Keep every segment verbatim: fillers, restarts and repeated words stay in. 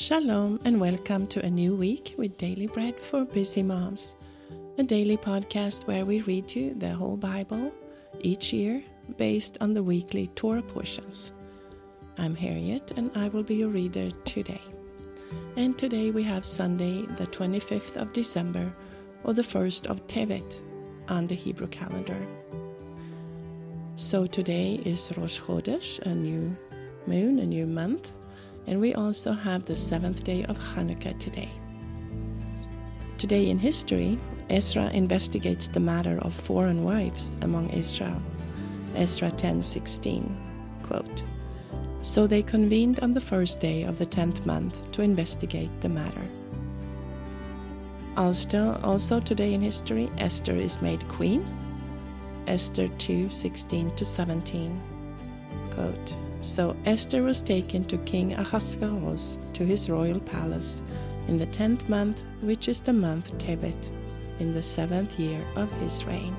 Shalom and welcome to a new week with Daily Bread for Busy Moms, a daily podcast where we read you the whole Bible each year based on the weekly Torah portions. I'm Harriet and I will be your reader today. And today we have Sunday, the twenty-fifth of December, or the first of Tevet on the Hebrew calendar. So today is Rosh Chodesh, a new moon, a new month. And we also have the seventh day of Hanukkah today. Today in history, Ezra investigates the matter of foreign wives among Israel. Ezra ten sixteen, quote, "So they convened on the first day of the tenth month to investigate the matter." Also, also today in history, Esther is made queen. Esther two sixteen to seventeen, quote, "So Esther was taken to King Ahasuerus to his royal palace in the tenth month, which is the month Tevet, in the seventh year of his reign."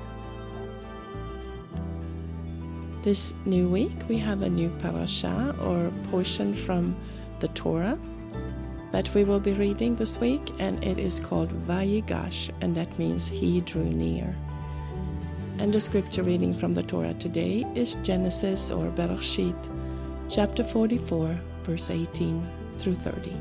This new week we have a new parasha or portion from the Torah that we will be reading this week, and it is called Vayigash, and that means "he drew near." And the scripture reading from the Torah today is Genesis or Bereshit, chapter forty-four, verse eighteen through thirty.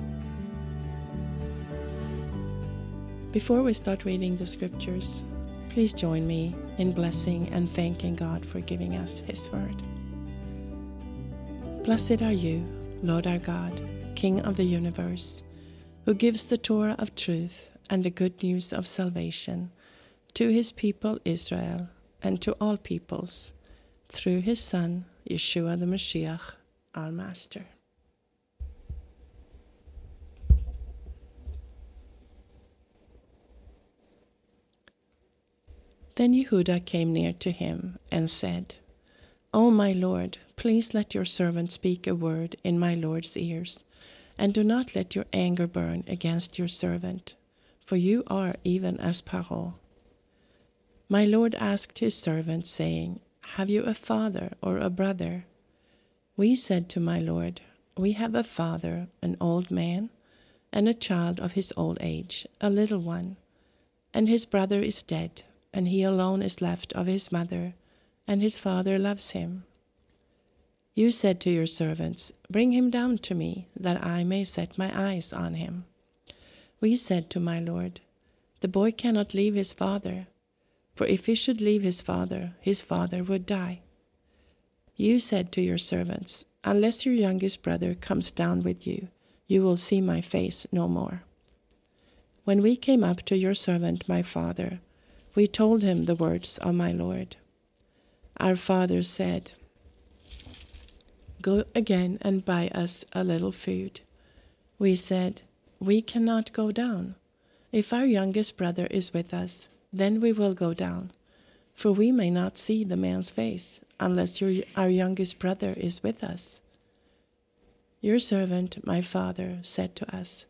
Before we start reading the scriptures, please join me in blessing and thanking God for giving us His Word. Blessed are you, Lord our God, King of the universe, who gives the Torah of truth and the good news of salvation to His people Israel and to all peoples, through His Son, Yeshua the Mashiach, our Master. Then Yehuda came near to him and said, "O my Lord, please let your servant speak a word in my Lord's ears, and do not let your anger burn against your servant, for you are even as Paro. My Lord asked his servant, saying, 'Have you a father or a brother?' We said to my Lord, 'We have a father, an old man, and a child of his old age, a little one. And his brother is dead, and he alone is left of his mother, and his father loves him.' You said to your servants, 'Bring him down to me, that I may set my eyes on him.' We said to my Lord, 'The boy cannot leave his father, for if he should leave his father, his father would die.' You said to your servants, 'Unless your youngest brother comes down with you, you will see my face no more.' When we came up to your servant, my father, we told him the words of my Lord. Our father said, 'Go again and buy us a little food.' We said, 'We cannot go down. If our youngest brother is with us, then we will go down, for we may not see the man's face, unless your, our youngest brother is with us.' Your servant, my father, said to us,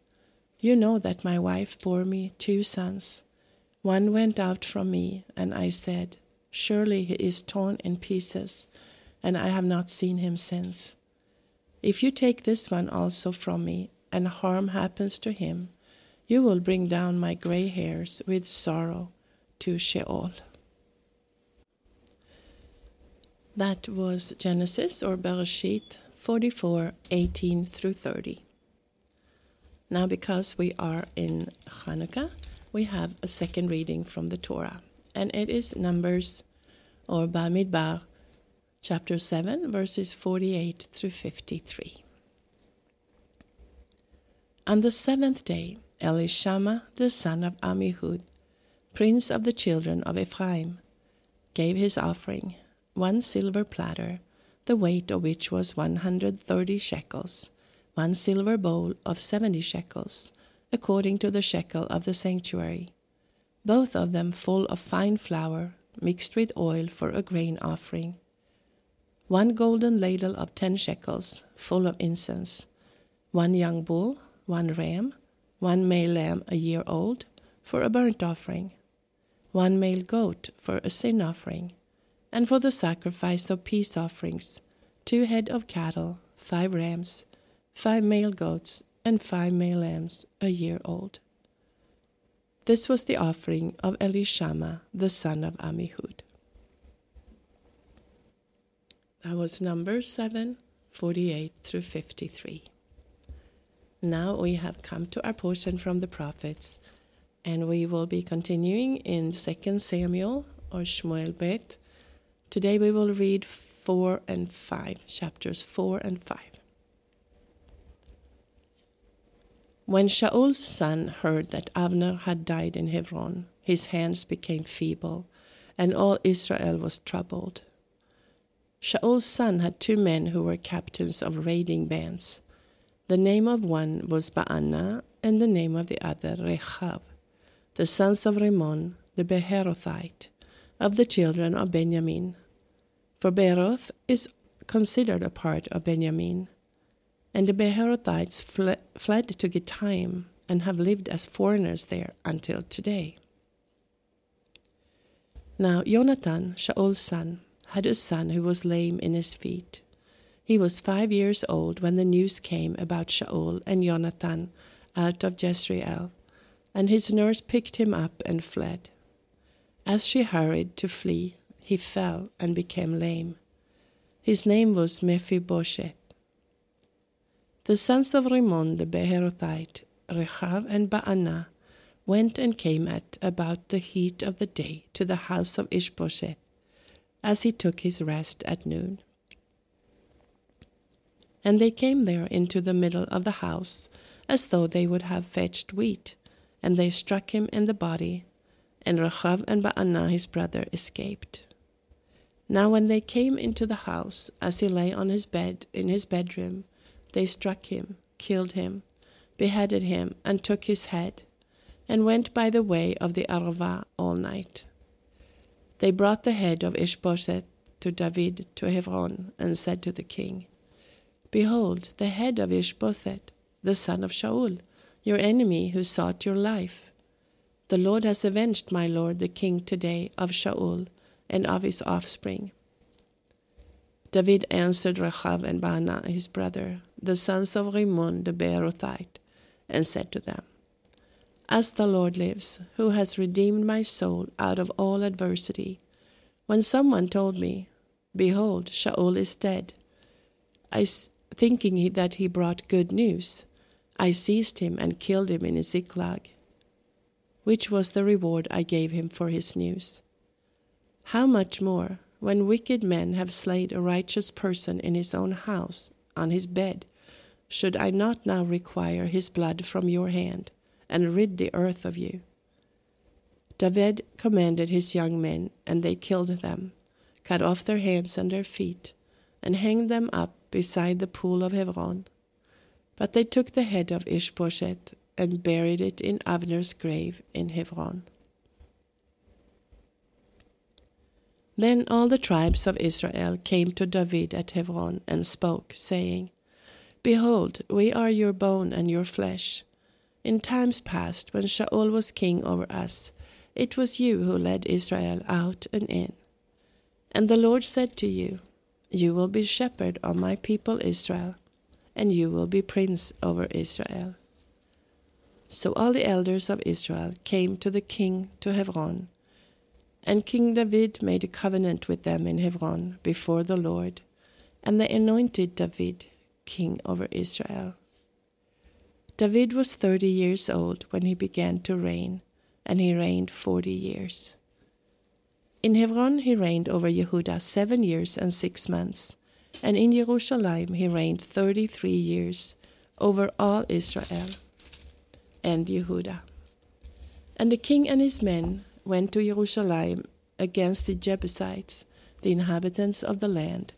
'You know that my wife bore me two sons. One went out from me, and I said, "Surely he is torn in pieces," and I have not seen him since. If you take this one also from me, and harm happens to him, you will bring down my gray hairs with sorrow to Sheol." That was Genesis or Bereshit forty-four, eighteen through thirty. Now, because we are in Hanukkah, we have a second reading from the Torah, and it is Numbers or Bamidbar, chapter seven, verses forty-eight through fifty-three. On the seventh day, Elishama, the son of Amihud, prince of the children of Ephraim, gave his offering, one silver platter, the weight of which was one hundred thirty shekels, one silver bowl of seventy shekels, according to the shekel of the sanctuary, both of them full of fine flour, mixed with oil for a grain offering, one golden ladle of ten shekels, full of incense, one young bull, one ram, one male lamb a year old, for a burnt offering, one male goat for a sin offering, and for the sacrifice of peace offerings, two head of cattle, five rams, five male goats, and five male lambs a year old. This was the offering of Elishama, the son of Amihud. That was number seven, forty-eight through fifty-three. Now we have come to our portion from the prophets, and we will be continuing in Second Samuel or Shmuel Bet. Today we will read four and five, chapters four and five. When Shaul's son heard that Avner had died in Hebron, his hands became feeble, and all Israel was troubled. Shaul's son had two men who were captains of raiding bands. The name of one was Baana, and the name of the other Rechav, the sons of Remon, the Beherothite, of the children of Benjamin. For Be'eroth is considered a part of Benjamin. And the Beherothites fle- fled to Gittaim and have lived as foreigners there until today. Now Jonathan, Shaul's son, had a son who was lame in his feet. He was five years old when the news came about Shaul and Jonathan out of Jezreel, and his nurse picked him up and fled. As she hurried to flee, he fell and became lame. His name was Mephibosheth. The sons of Remon the Beherothite, Rechav and Baana, went and came at about the heat of the day to the house of Ish-bosheth, as he took his rest at noon. And they came there into the middle of the house, as though they would have fetched wheat, and they struck him in the body, and Rechav and Baana his brother escaped. Now when they came into the house, as he lay on his bed in his bedroom, they struck him, killed him, beheaded him, and took his head, and went by the way of the Arava all night. They brought the head of Ish-bosheth to David to Hebron, and said to the king, "Behold, the head of Ish-bosheth, the son of Shaul, your enemy who sought your life. The Lord has avenged my lord the king today of Shaul and of his offspring." David answered Rechav and Baana his brother, the sons of Rimmon the Beerothite, and said to them, "As the Lord lives, who has redeemed my soul out of all adversity, when someone told me, 'Behold, Shaul is dead,' I, thinking that he brought good news, I seized him and killed him in Ziklag, which was the reward I gave him for his news. How much more, when wicked men have slain a righteous person in his own house, on his bed, should I not now require his blood from your hand, and rid the earth of you?" David commanded his young men, and they killed them, cut off their hands and their feet, and hanged them up beside the pool of Hebron. But they took the head of Ish-bosheth and buried it in Avner's grave in Hebron. Then all the tribes of Israel came to David at Hebron and spoke, saying, "Behold, we are your bone and your flesh. In times past, when Shaul was king over us, it was you who led Israel out and in. And the Lord said to you, 'You will be shepherd of my people Israel, and you will be prince over Israel.'" So all the elders of Israel came to the king to Hebron, and King David made a covenant with them in Hebron before the Lord, and they anointed David king over Israel. David was thirty years old when he began to reign, and he reigned forty years. In Hebron he reigned over Yehudah seven years and six months, and in Jerusalem he reigned thirty-three years over all Israel and Yehudah. And the king and his men went to Jerusalem against the Jebusites, the inhabitants of the land,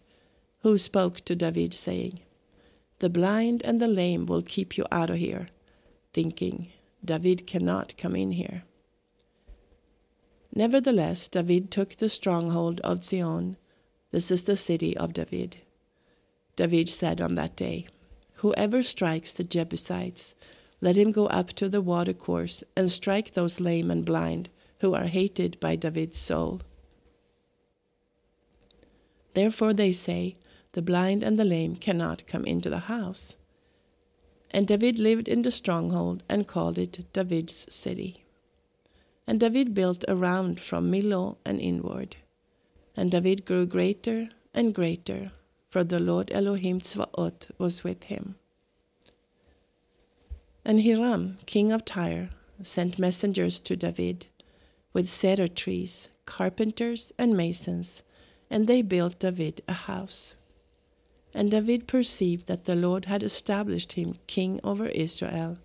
who spoke to David, saying, "The blind and the lame will keep you out of here," thinking, "David cannot come in here." Nevertheless, David took the stronghold of Zion. This is the city of David. David said on that day, "Whoever strikes the Jebusites, let him go up to the watercourse and strike those lame and blind who are hated by David's soul." Therefore they say, "The blind and the lame cannot come into the house." And David lived in the stronghold and called it David's city. And David built around from Millo and inward. And David grew greater and greater, for the Lord Elohim Tzvaot was with him. And Hiram, king of Tyre, sent messengers to David with cedar trees, carpenters, and masons, and they built David a house. And David perceived that the Lord had established him king over Israel,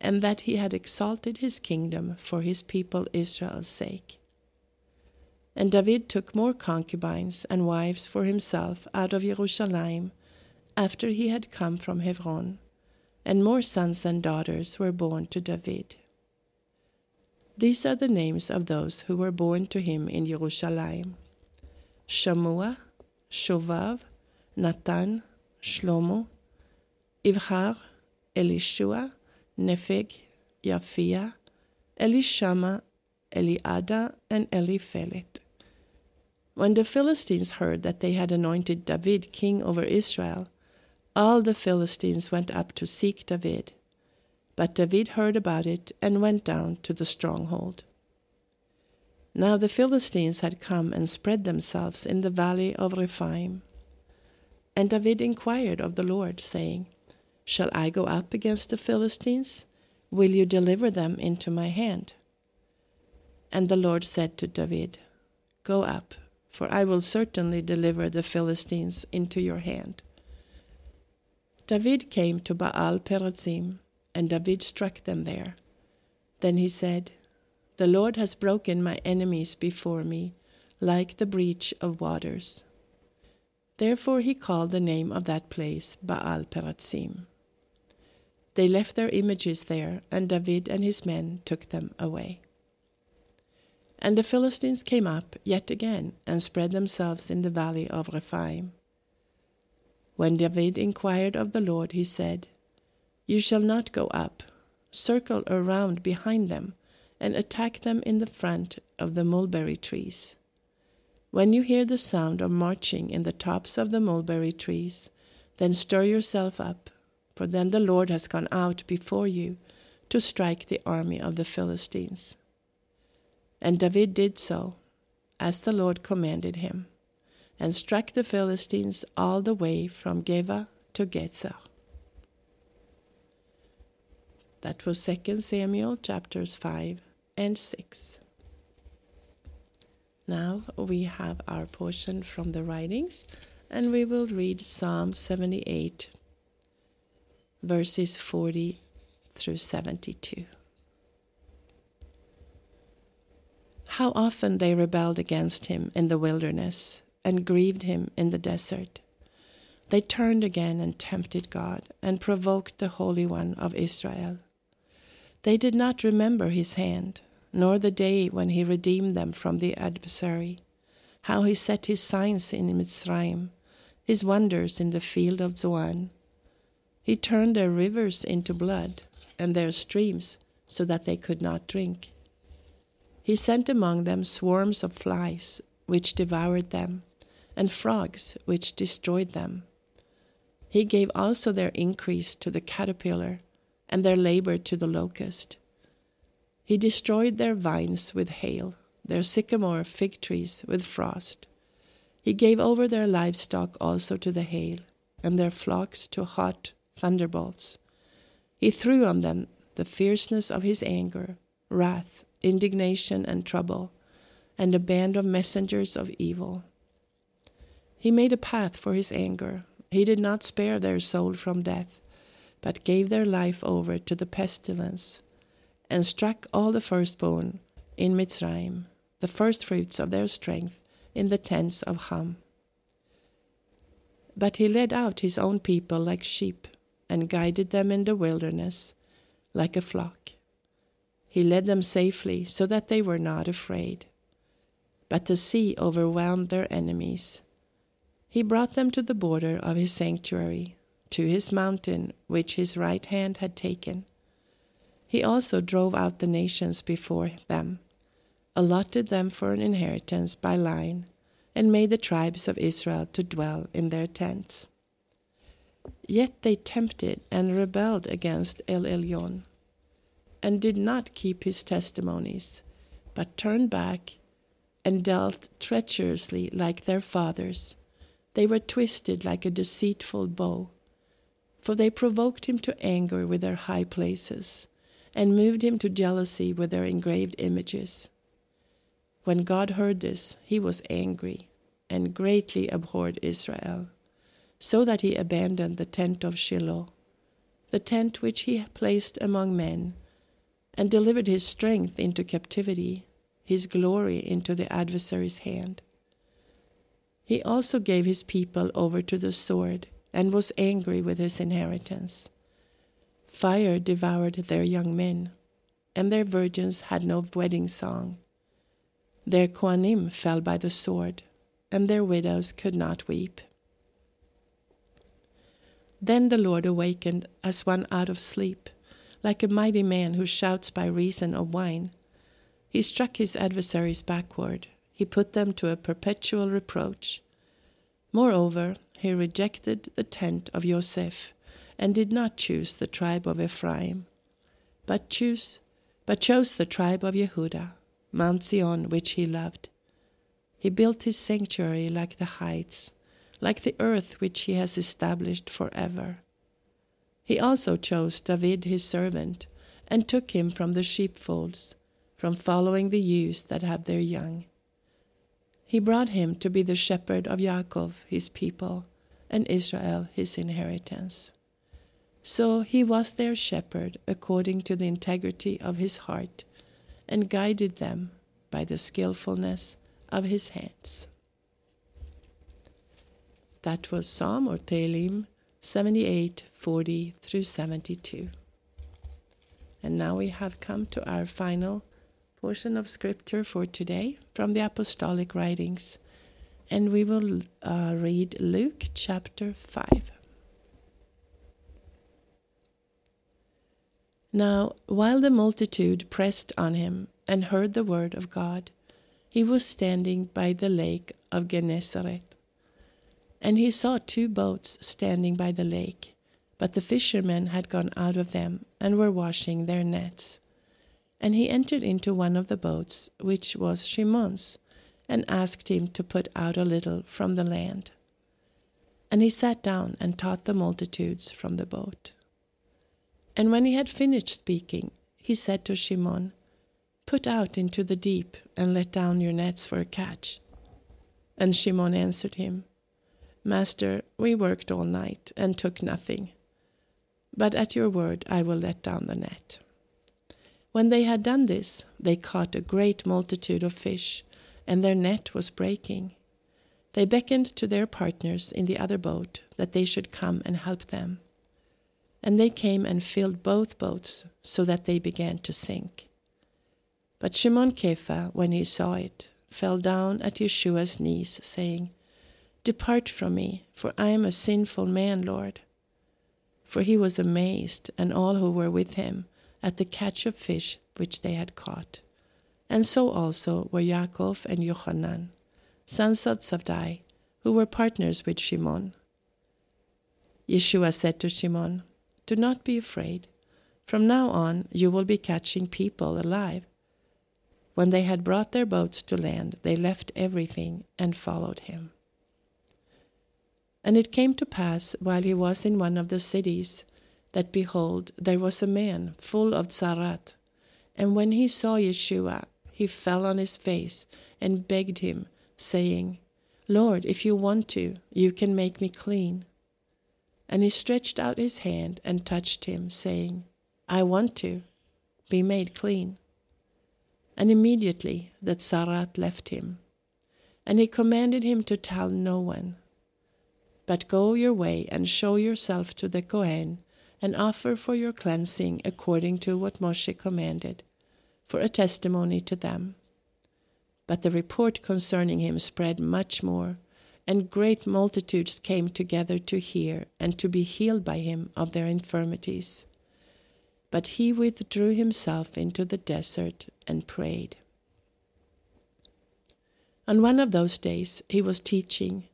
and that he had exalted his kingdom for his people Israel's sake. And David took more concubines and wives for himself out of Jerusalem, after he had come from Hebron, and more sons and daughters were born to David. These are the names of those who were born to him in Jerusalem: Shamua, Shovav, Natan, Shlomo, Ivhar, Elishua, Nepheg, Yaphia, Elishama, Eliada, and Eliphelet. When the Philistines heard that they had anointed David king over Israel, all the Philistines went up to seek David. But David heard about it and went down to the stronghold. Now the Philistines had come and spread themselves in the valley of Rephaim. And David inquired of the Lord, saying, "Shall I go up against the Philistines? Will you deliver them into my hand?" And the Lord said to David, "Go up, for I will certainly deliver the Philistines into your hand." David came to Baal Perazim, and David struck them there. Then he said, "The Lord has broken my enemies before me, like the breach of waters." Therefore he called the name of that place Baal Perazim. They left their images there, and David and his men took them away. And the Philistines came up yet again and spread themselves in the valley of Rephaim. When David inquired of the Lord, he said, "You shall not go up. Circle around behind them and attack them in the front of the mulberry trees. When you hear the sound of marching in the tops of the mulberry trees, then stir yourself up, for then the Lord has gone out before you to strike the army of the Philistines." And David did so, as the Lord commanded him, and struck the Philistines all the way from Geba to Gezer. That was Second Samuel chapters five and six. Now we have our portion from the writings, and we will read Psalm seventy-eight, verses forty through seventy-two. How often they rebelled against him in the wilderness and grieved him in the desert. They turned again and tempted God and provoked the Holy One of Israel. They did not remember his hand, nor the day when he redeemed them from the adversary, how he set his signs in Mitzrayim, his wonders in the field of Zoan. He turned their rivers into blood and their streams so that they could not drink. He sent among them swarms of flies, which devoured them, and frogs, which destroyed them. He gave also their increase to the caterpillar, and their labor to the locust. He destroyed their vines with hail, their sycamore fig trees with frost. He gave over their livestock also to the hail, and their flocks to hot thunderbolts. He threw on them the fierceness of his anger, wrath, indignation, and trouble, and a band of messengers of evil. He made a path for his anger. He did not spare their soul from death, but gave their life over to the pestilence, and struck all the firstborn in Mitzrayim, the firstfruits of their strength in the tents of Ham. But he led out his own people like sheep, and guided them in the wilderness like a flock. He led them safely, so that they were not afraid. But the sea overwhelmed their enemies. He brought them to the border of his sanctuary, to his mountain, which his right hand had taken. He also drove out the nations before them, allotted them for an inheritance by line, and made the tribes of Israel to dwell in their tents. Yet they tempted and rebelled against El Elyon, and did not keep his testimonies, but turned back and dealt treacherously like their fathers. They were twisted like a deceitful bow, for they provoked him to anger with their high places, and moved him to jealousy with their engraved images. When God heard this, he was angry, and greatly abhorred Israel, so that he abandoned the tent of Shiloh, the tent which he placed among men, and delivered his strength into captivity, his glory into the adversary's hand. He also gave his people over to the sword, and was angry with his inheritance. Fire devoured their young men, and their virgins had no wedding song. Their Kohanim fell by the sword, and their widows could not weep. Then the Lord awakened as one out of sleep, like a mighty man who shouts by reason of wine. He struck his adversaries backward. He put them to a perpetual reproach. Moreover, he rejected the tent of Yosef, and did not choose the tribe of Ephraim, but choose, but chose the tribe of Yehudah, Mount Zion, which he loved. He built his sanctuary like the heights, like the earth which he has established forever. He also chose David his servant, and took him from the sheepfolds, from following the ewes that have their young. He brought him to be the shepherd of Jacob, his people, and Israel, his inheritance. So he was their shepherd according to the integrity of his heart, and guided them by the skillfulness of his hands. That was Psalm or Tehillim seventy-eight, forty through seventy-two. And now we have come to our final portion of scripture for today from the Apostolic Writings, and we will uh, read Luke chapter five. Now, while the multitude pressed on him and heard the word of God, he was standing by the lake of Gennesaret. And he saw two boats standing by the lake, but the fishermen had gone out of them and were washing their nets. And he entered into one of the boats, which was Shimon's, and asked him to put out a little from the land. And he sat down and taught the multitudes from the boat. And when he had finished speaking, he said to Shimon, "Put out into the deep and let down your nets for a catch." And Shimon answered him, "Master, we worked all night and took nothing, but at your word I will let down the net." When they had done this, they caught a great multitude of fish, and their net was breaking. They beckoned to their partners in the other boat that they should come and help them. And they came and filled both boats, so that they began to sink. But Shimon Kepha, when he saw it, fell down at Yeshua's knees, saying, "Depart from me, for I am a sinful man, Lord." For he was amazed, and all who were with him, at the catch of fish which they had caught. And so also were Yaakov and Yochanan, sons of Zabdi, who were partners with Shimon. Yeshua said to Shimon, "Do not be afraid. From now on you will be catching people alive." When they had brought their boats to land, they left everything and followed him. And it came to pass, while he was in one of the cities, that behold, there was a man full of tzarat. And when he saw Yeshua, he fell on his face and begged him, saying, "Lord, if you want to, you can make me clean." And he stretched out his hand and touched him, saying, "I want to, be made clean." And immediately the tzarat left him. And he commanded him to tell no one, "But go your way and show yourself to the Kohen, and offer for your cleansing according to what Moshe commanded, for a testimony to them." But the report concerning him spread much more, and great multitudes came together to hear and to be healed by him of their infirmities. But he withdrew himself into the desert and prayed. On one of those days he was teaching,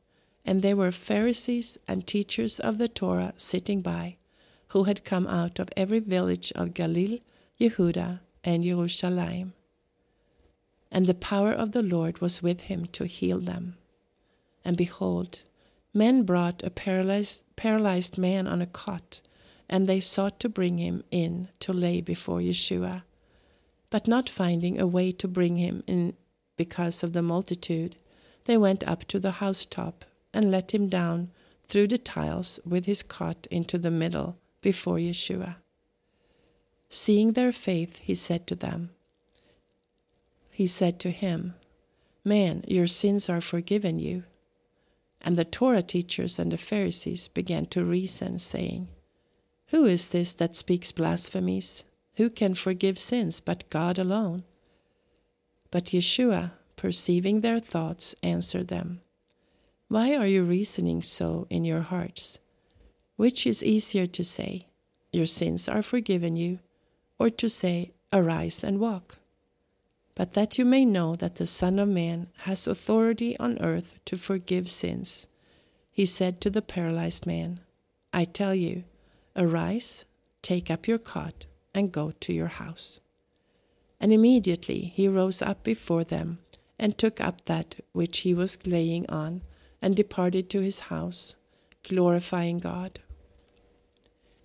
and there were Pharisees and teachers of the Torah sitting by, who had come out of every village of Galil, Yehudah, and Jerusalem. And the power of the Lord was with him to heal them. And behold, men brought a paralyzed, paralyzed man on a cot, and they sought to bring him in to lay before Yeshua. But not finding a way to bring him in because of the multitude, they went up to the housetop and let him down through the tiles with his cot into the middle before Yeshua. Seeing their faith, he said to them, He said to him, Man, your sins are forgiven you. And the Torah teachers and the Pharisees began to reason, saying, Who is this that speaks blasphemies? Who can forgive sins but God alone? But Yeshua, perceiving their thoughts, answered them, Why are you reasoning so in your hearts? Which is easier to say, Your sins are forgiven you, or to say, Arise and walk? But that you may know that the Son of Man has authority on earth to forgive sins, he said to the paralyzed man, I tell you, arise, take up your cot, and go to your house. And immediately he rose up before them, and took up that which he was laying on, and departed to his house, glorifying God.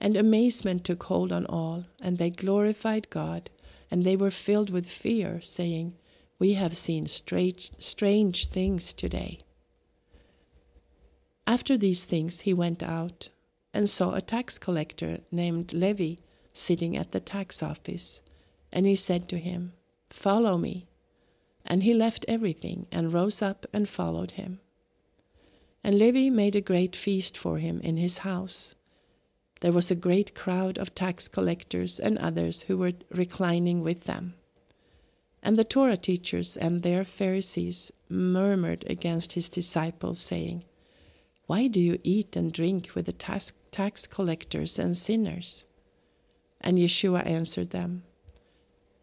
And amazement took hold on all, and they glorified God, and they were filled with fear, saying, We have seen strange, strange things today. After these things he went out and saw a tax collector named Levi sitting at the tax office. And he said to him, Follow me. And he left everything and rose up and followed him. And Levi made a great feast for him in his house. There was a great crowd of tax collectors and others who were reclining with them. And the Torah teachers and their Pharisees murmured against his disciples, saying, Why do you eat and drink with the tax, tax collectors and sinners? And Yeshua answered them,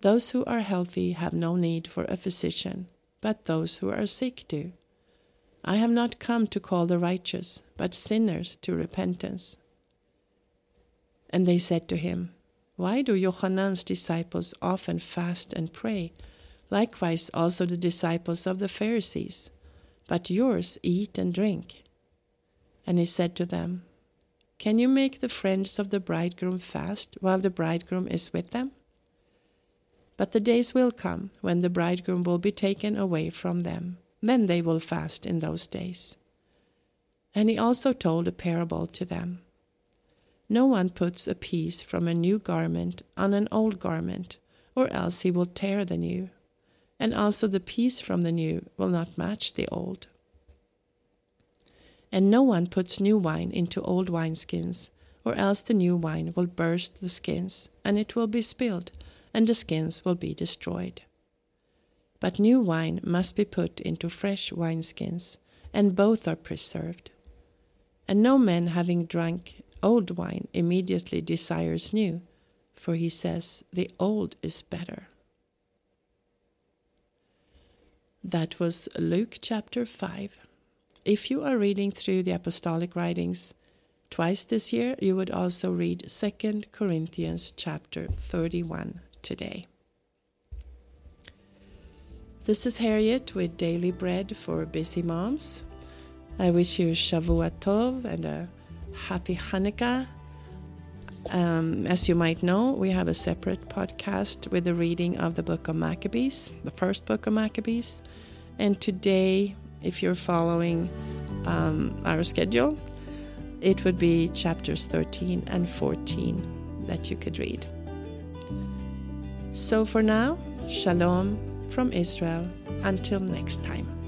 Those who are healthy have no need for a physician, but those who are sick do. I have not come to call the righteous, but sinners to repentance. And they said to him, Why do Yohanan's disciples often fast and pray, likewise also the disciples of the Pharisees, but yours eat and drink? And he said to them, Can you make the friends of the bridegroom fast while the bridegroom is with them? But the days will come when the bridegroom will be taken away from them, then they will fast in those days. And he also told a parable to them. No one puts a piece from a new garment on an old garment, or else he will tear the new. And also the piece from the new will not match the old. And no one puts new wine into old wineskins, or else the new wine will burst the skins, and it will be spilled, and the skins will be destroyed. But new wine must be put into fresh wineskins, and both are preserved. And no man having drunk old wine immediately desires new, for he says, the old is better. That was Luke chapter five. If you are reading through the apostolic writings twice this year, you would also read Second Corinthians chapter thirty-one today. This is Harriet with Daily Bread for Busy Moms. I wish you Shavua Tov and a Happy Hanukkah. Um, as you might know, we have a separate podcast with a reading of the book of Maccabees, the first book of Maccabees. And today, if you're following um, our schedule, it would be chapters thirteen and fourteen that you could read. So for now, Shalom from Israel. Until next time.